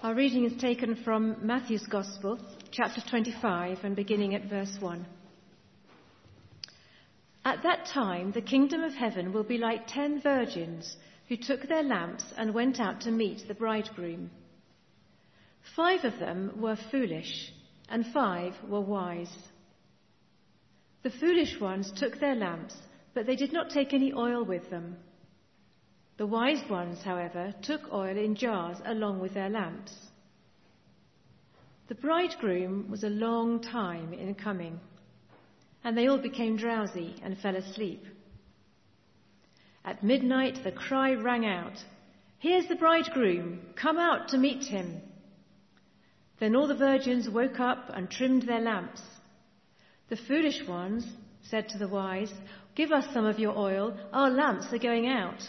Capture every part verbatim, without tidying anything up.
Our reading is taken from Matthew's Gospel, chapter twenty-five, and beginning at verse one. At that time, the kingdom of heaven will be like ten virgins who took their lamps and went out to meet the bridegroom. Five of them were foolish, and five were wise. The foolish ones took their lamps, but they did not take any oil with them. The wise ones, however, took oil in jars along with their lamps. The bridegroom was a long time in coming, and they all became drowsy and fell asleep. At midnight the cry rang out, "Here's the bridegroom, come out to meet him." Then all the virgins woke up and trimmed their lamps. The foolish ones said to the wise, "Give us some of your oil, our lamps are going out."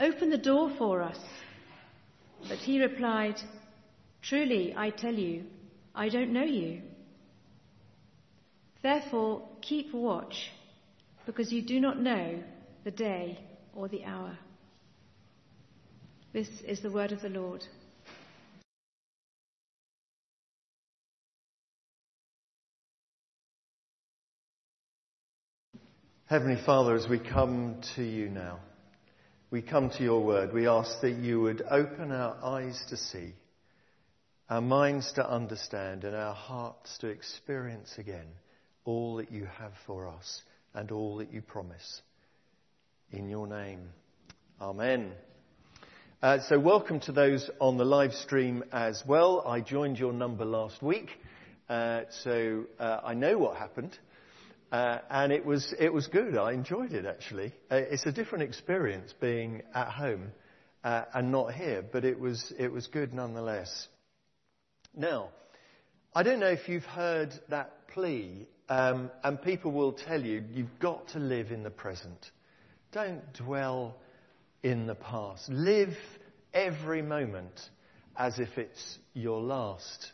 "open the door for us." But he replied, "Truly, I tell you, I don't know you. Therefore, keep watch, because you do not know the day or the hour." This is the word of the Lord. Heavenly Father, as we come to you now, we come to your word. We ask that you would open our eyes to see, our minds to understand, and our hearts to experience again all that you have for us and all that you promise. In your name, amen. Uh, so welcome to those on the live stream as well. I joined your number last week, uh, so uh, I know what happened. Uh, and it was it was good. I enjoyed it, actually. Uh, it's a different experience being at home uh, and not here, but it was it was good nonetheless. Now, I don't know if you've heard that plea, um, and people will tell you, you've got to live in the present. Don't dwell in the past. Live every moment as if it's your last.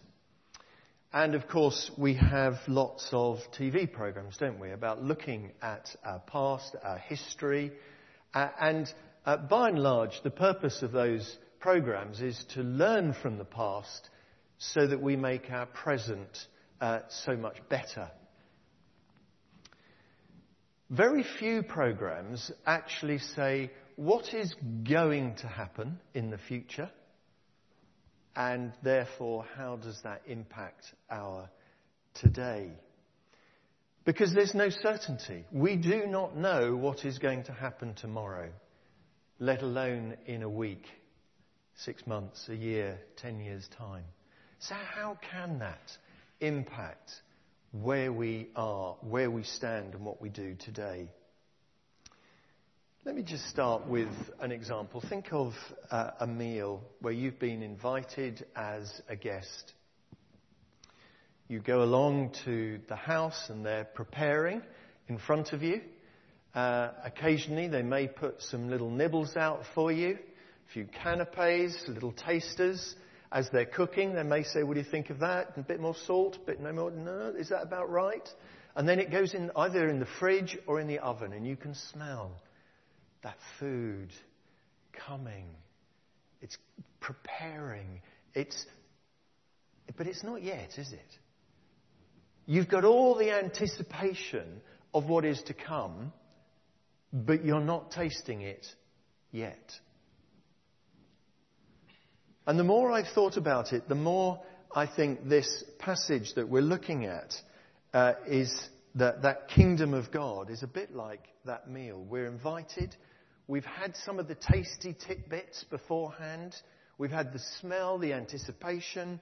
And, of course, we have lots of T V programs, don't we, about looking at our past, our history. Uh, and, uh, by and large, the purpose of those programs is to learn from the past so that we make our present uh, so much better. Very few programs actually say what is going to happen in the future, and therefore, how does that impact our today? Because there's no certainty. We do not know what is going to happen tomorrow, let alone in a week, six months, a year, ten years' time. So how can that impact where we are, where we stand, and what we do today? Let me just start with an example. Think of uh, a meal where you've been invited as a guest. You go along to the house and they're preparing in front of you. Uh, occasionally they may put some little nibbles out for you, a few canapes, little tasters. As they're cooking, they may say, "What do you think of that? A bit more salt, a bit no more, no, is that about right?" And then it goes in either in the fridge or in the oven, and you can smell that food coming. It's preparing. It's, but it's not yet, is it? You've got all the anticipation of what is to come, but you're not tasting it yet. And the more I've thought about it, the more I think this passage that we're looking at uh, is that that kingdom of God is a bit like that meal. We're invited. We've had some of the tasty tidbits beforehand. We've had the smell, the anticipation.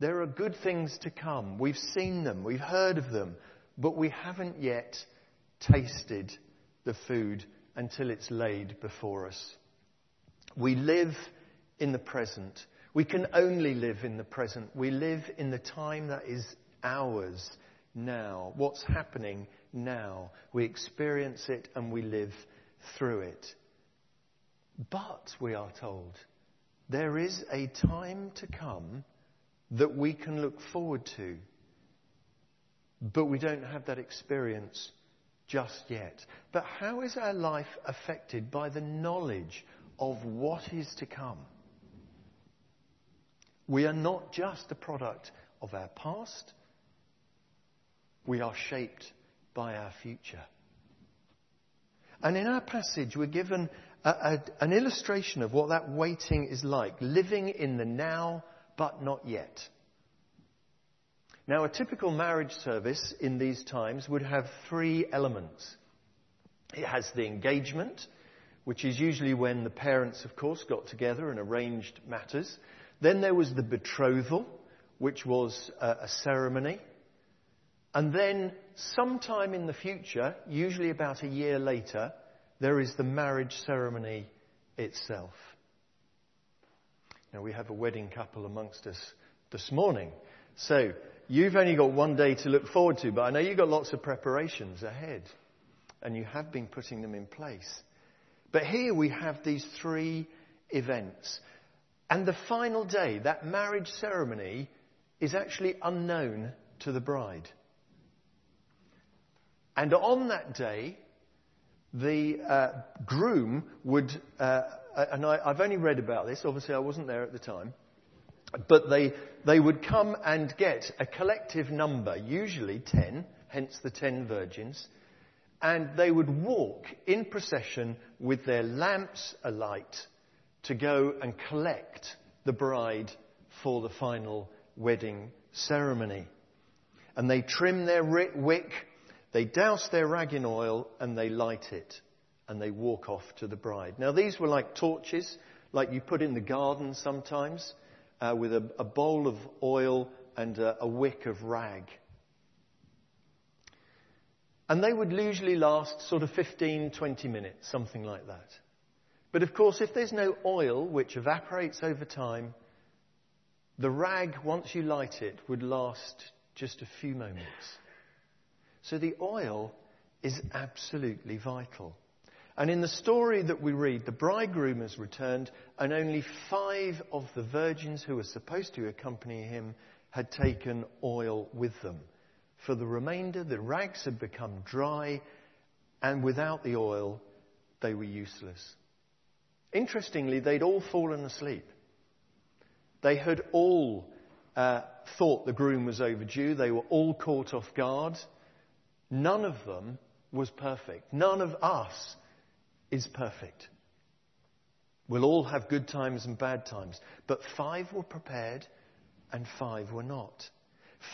There are good things to come. We've seen them. We've heard of them. But we haven't yet tasted the food until it's laid before us. We live in the present. We can only live in the present. We live in the time that is ours now. What's happening now. We experience it and we live through it. But, we are told, there is a time to come that we can look forward to. But we don't have that experience just yet. But how is our life affected by the knowledge of what is to come? We are not just a product of our past. We are shaped by our future. And in our passage, we're given a, a, an illustration of what that waiting is like. Living in the now, but not yet. Now, a typical marriage service in these times would have three elements. It has the engagement, which is usually when the parents, of course, got together and arranged matters. Then there was the betrothal, which was a, a ceremony. And then, sometime in the future, usually about a year later, there is the marriage ceremony itself. Now, we have a wedding couple amongst us this morning. So, you've only got one day to look forward to, but I know you've got lots of preparations ahead, and you have been putting them in place. But here we have these three events. And the final day, that marriage ceremony, is actually unknown to the bride. And on that day, the uh, groom would, uh, and I, I've only read about this, obviously I wasn't there at the time, but they they would come and get a collective number, usually ten, hence the ten virgins, and they would walk in procession with their lamps alight to go and collect the bride for the final wedding ceremony. And they trim their wick, they douse their rag in oil, and they light it, and they walk off to the bride. Now, these were like torches, like you put in the garden sometimes, Uh, with a, a bowl of oil and a, a wick of rag. And they would usually last sort of fifteen, twenty minutes, something like that. But of course, if there's no oil, which evaporates over time, the rag, once you light it, would last just a few moments. So the oil is absolutely vital. And in the story that we read, the bridegroom has returned, and only five of the virgins who were supposed to accompany him had taken oil with them. For the remainder, the rags had become dry, and without the oil, they were useless. Interestingly, they'd all fallen asleep. They had all uh, thought the groom was overdue. They were all caught off guard. None of them was perfect. None of us is perfect. We'll all have good times and bad times. But five were prepared and five were not.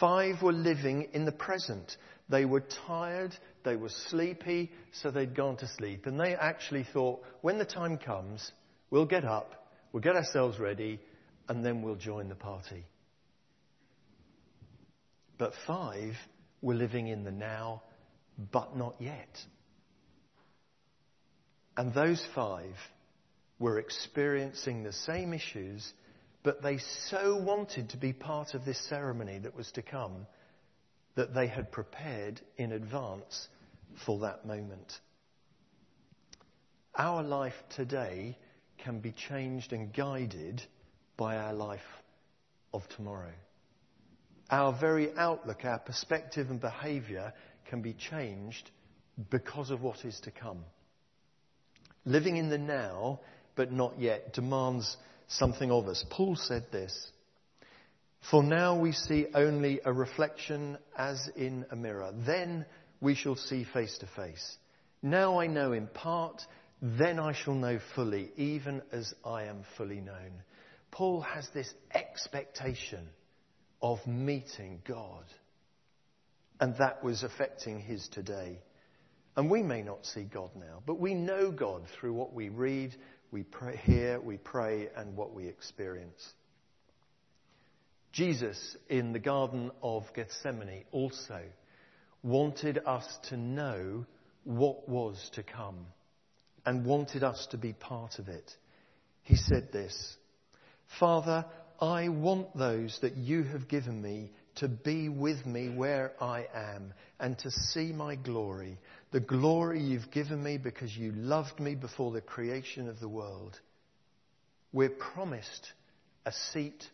Five were living in the present. They were tired, they were sleepy, so they'd gone to sleep. And they actually thought, when the time comes, we'll get up, we'll get ourselves ready, and then we'll join the party. But five were living in the now, but not yet. And those five were experiencing the same issues, but they so wanted to be part of this ceremony that was to come that they had prepared in advance for that moment. Our life today can be changed and guided by our life of tomorrow. Our very outlook, our perspective and behaviour can be changed because of what is to come. Living in the now, but not yet, demands something of us. Paul said this, "For now we see only a reflection as in a mirror. Then we shall see face to face. Now I know in part, then I shall know fully, even as I am fully known." Paul has this expectation of meeting God. And that was affecting his today. And we may not see God now, but we know God through what we read, we pray, hear, we pray, and what we experience. Jesus, in the Garden of Gethsemane, also wanted us to know what was to come and wanted us to be part of it. He said this, "Father, I want those that you have given me to be with me where I am and to see my glory, the glory you've given me because you loved me before the creation of the world. We're promised a seat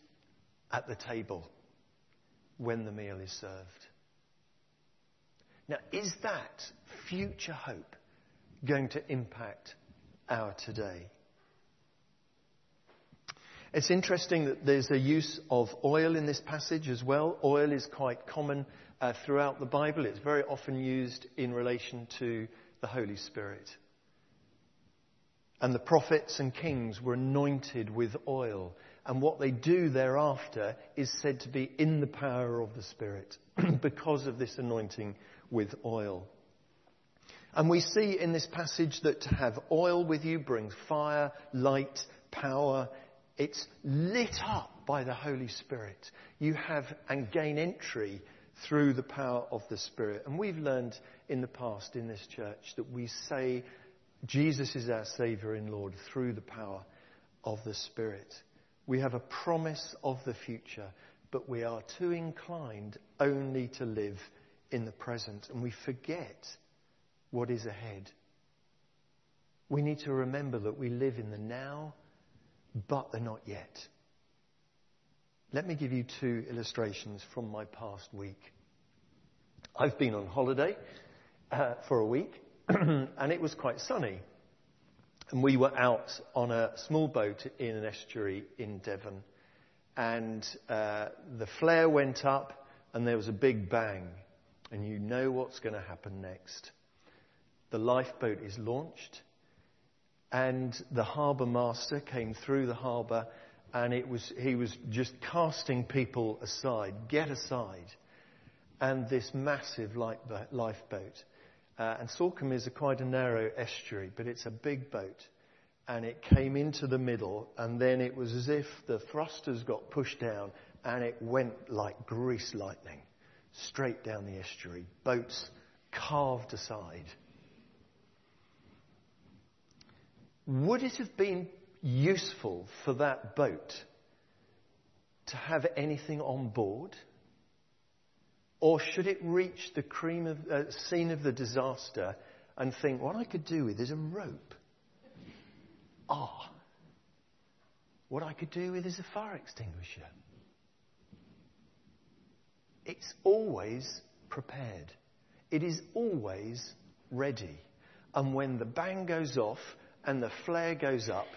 at the table when the meal is served. Now, is that future hope going to impact our today? It's interesting that there's a use of oil in this passage as well. Oil is quite common uh, throughout the Bible. It's very often used in relation to the Holy Spirit. And the prophets and kings were anointed with oil. And what they do thereafter is said to be in the power of the Spirit because of this anointing with oil. And we see in this passage that to have oil with you brings fire, light, power. It's lit up by the Holy Spirit. You have and gain entry through the power of the Spirit. And we've learned in the past in this church that we say Jesus is our Saviour and Lord through the power of the Spirit. We have a promise of the future, but we are too inclined only to live in the present. And we forget what is ahead. We need to remember that we live in the now, but the not yet. Let me give you two illustrations from my past week. I've been on holiday uh, for a week and it was quite sunny. And we were out on a small boat in an estuary in Devon. And uh, the flare went up and there was a big bang. And you know what's going to happen next. The lifeboat is launched. And the harbour master came through the harbour and it was he was just casting people aside, get aside. And this massive lifeboat. Uh, and Sorcombe is a quite a narrow estuary, but it's a big boat. And it came into the middle and then it was as if the thrusters got pushed down and it went like grease lightning, straight down the estuary. Boats carved aside. Would it have been useful for that boat to have anything on board? Or should it reach the cream of, uh, scene of the disaster and think, what I could do with is a rope? Ah, what I could do with is a fire extinguisher. It's always prepared. It is always ready. And when the bang goes off, and the flare goes up,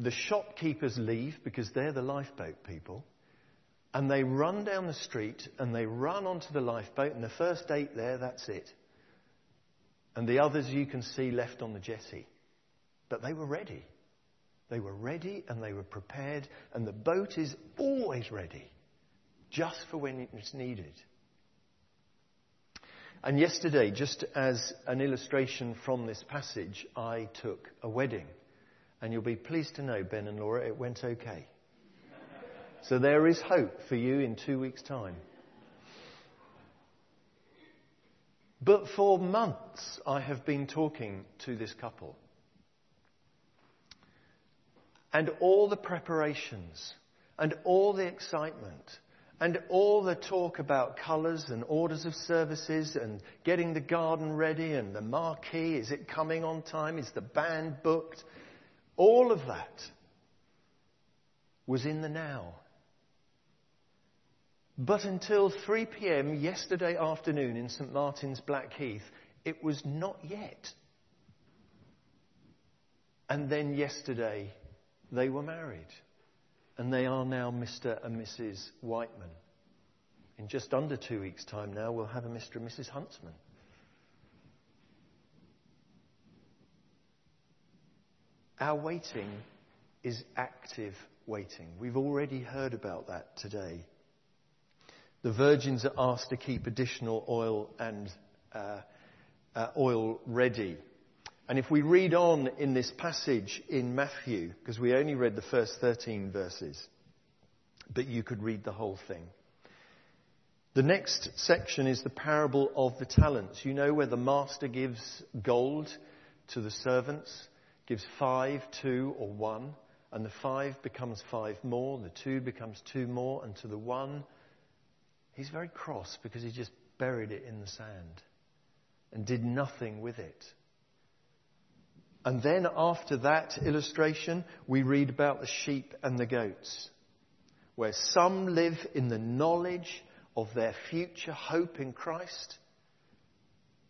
the shopkeepers leave because they're the lifeboat people, and they run down the street and they run onto the lifeboat, and the first eight there, that's it. And the others you can see left on the jetty. But they were ready. They were ready and they were prepared, and the boat is always ready, just for when it's needed. And yesterday, just as an illustration from this passage, I took a wedding. And you'll be pleased to know, Ben and Laura, it went okay. So there is hope for you in two weeks' time. But for months, I have been talking to this couple. And all the preparations and all the excitement and all the talk about colours and orders of services and getting the garden ready and the marquee, is it coming on time? Is the band booked? All of that was in the now. But until three p.m. yesterday afternoon in St Martin's Blackheath, it was not yet. And then yesterday they were married. And they are now Mister and Missus Whiteman. In just under two weeks' time now, we'll have a Mister and Missus Huntsman. Our waiting is active waiting. We've already heard about that today. The virgins are asked to keep additional oil and uh, uh, oil ready. And if we read on in this passage in Matthew, because we only read the first thirteen verses, but you could read the whole thing. The next section is the parable of the talents. You know, where the master gives gold to the servants, gives five, two, or one, and the five becomes five more, the two becomes two more, and to the one, he's very cross because he just buried it in the sand and did nothing with it. And then after that illustration, we read about the sheep and the goats, where some live in the knowledge of their future hope in Christ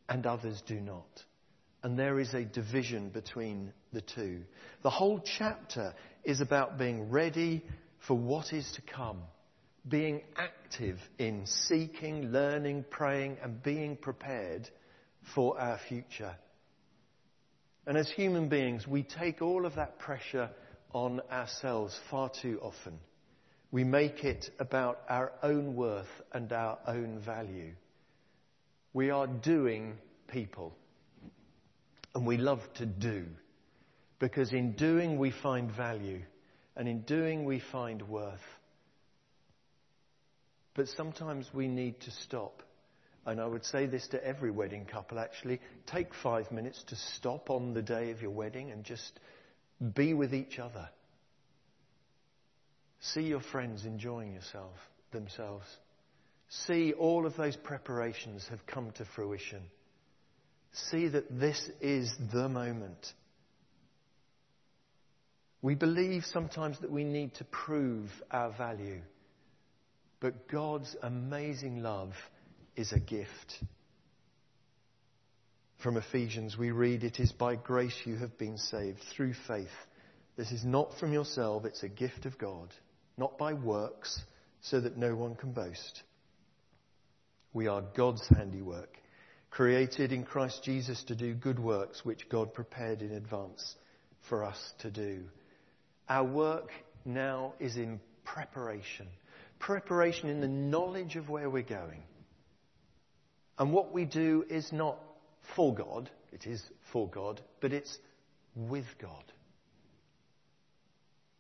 and others do not. And there is a division between the two. The whole chapter is about being ready for what is to come, being active in seeking, learning, praying, and being prepared for our future. And as human beings, we take all of that pressure on ourselves far too often. We make it about our own worth and our own value. We are doing people. And we love to do. Because in doing we find value. And in doing we find worth. But sometimes we need to stop. And I would say this to every wedding couple actually. Take five minutes to stop on the day of your wedding and just be with each other. See your friends enjoying yourself, themselves. See all of those preparations have come to fruition. See that this is the moment. We believe sometimes that we need to prove our value. But God's amazing love is a gift. From Ephesians we read, "It is by grace you have been saved through faith. This is not from yourself, it's a gift of God, not by works, so that no one can boast. We are God's handiwork, created in Christ Jesus to do good works which God prepared in advance for us to do." Our work now is in preparation. Preparation in the knowledge of where we're going. And what we do is not for God, it is for God, but it's with God.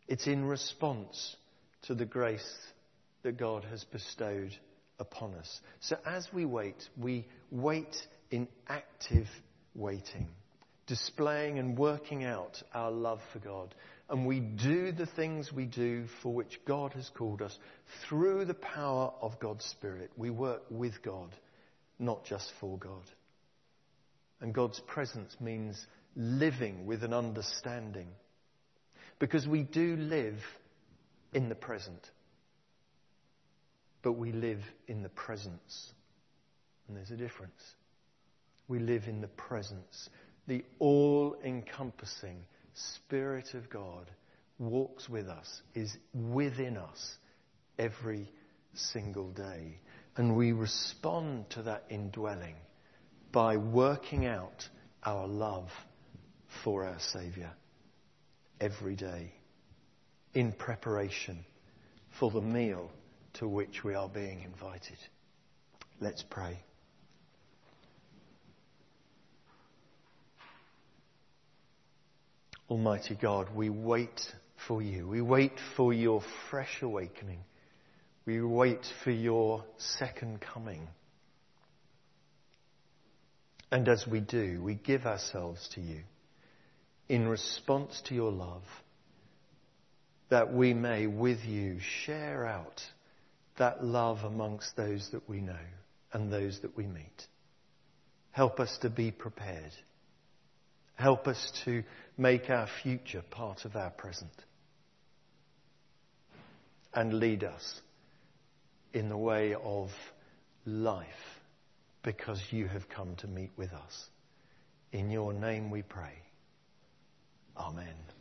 It's in response to the grace that God has bestowed upon us. So as we wait, we wait in active waiting, displaying and working out our love for God. And we do the things we do for which God has called us through the power of God's Spirit. We work with God, not just for God. And God's presence means living with an understanding, because we do live in the present. But we live in the presence. And there's a difference. We live in the presence. The all-encompassing Spirit of God walks with us, is within us every single day. And we respond to that indwelling by working out our love for our Saviour every day in preparation for the meal to which we are being invited. Let's pray. Almighty God, we wait for you. We wait for your fresh awakening. We wait for your second coming. And as we do, we give ourselves to you in response to your love, that we may with you share out that love amongst those that we know and those that we meet. Help us to be prepared. Help us to make our future part of our present. And lead us in the way of life, because you have come to meet with us. In your name we pray. Amen.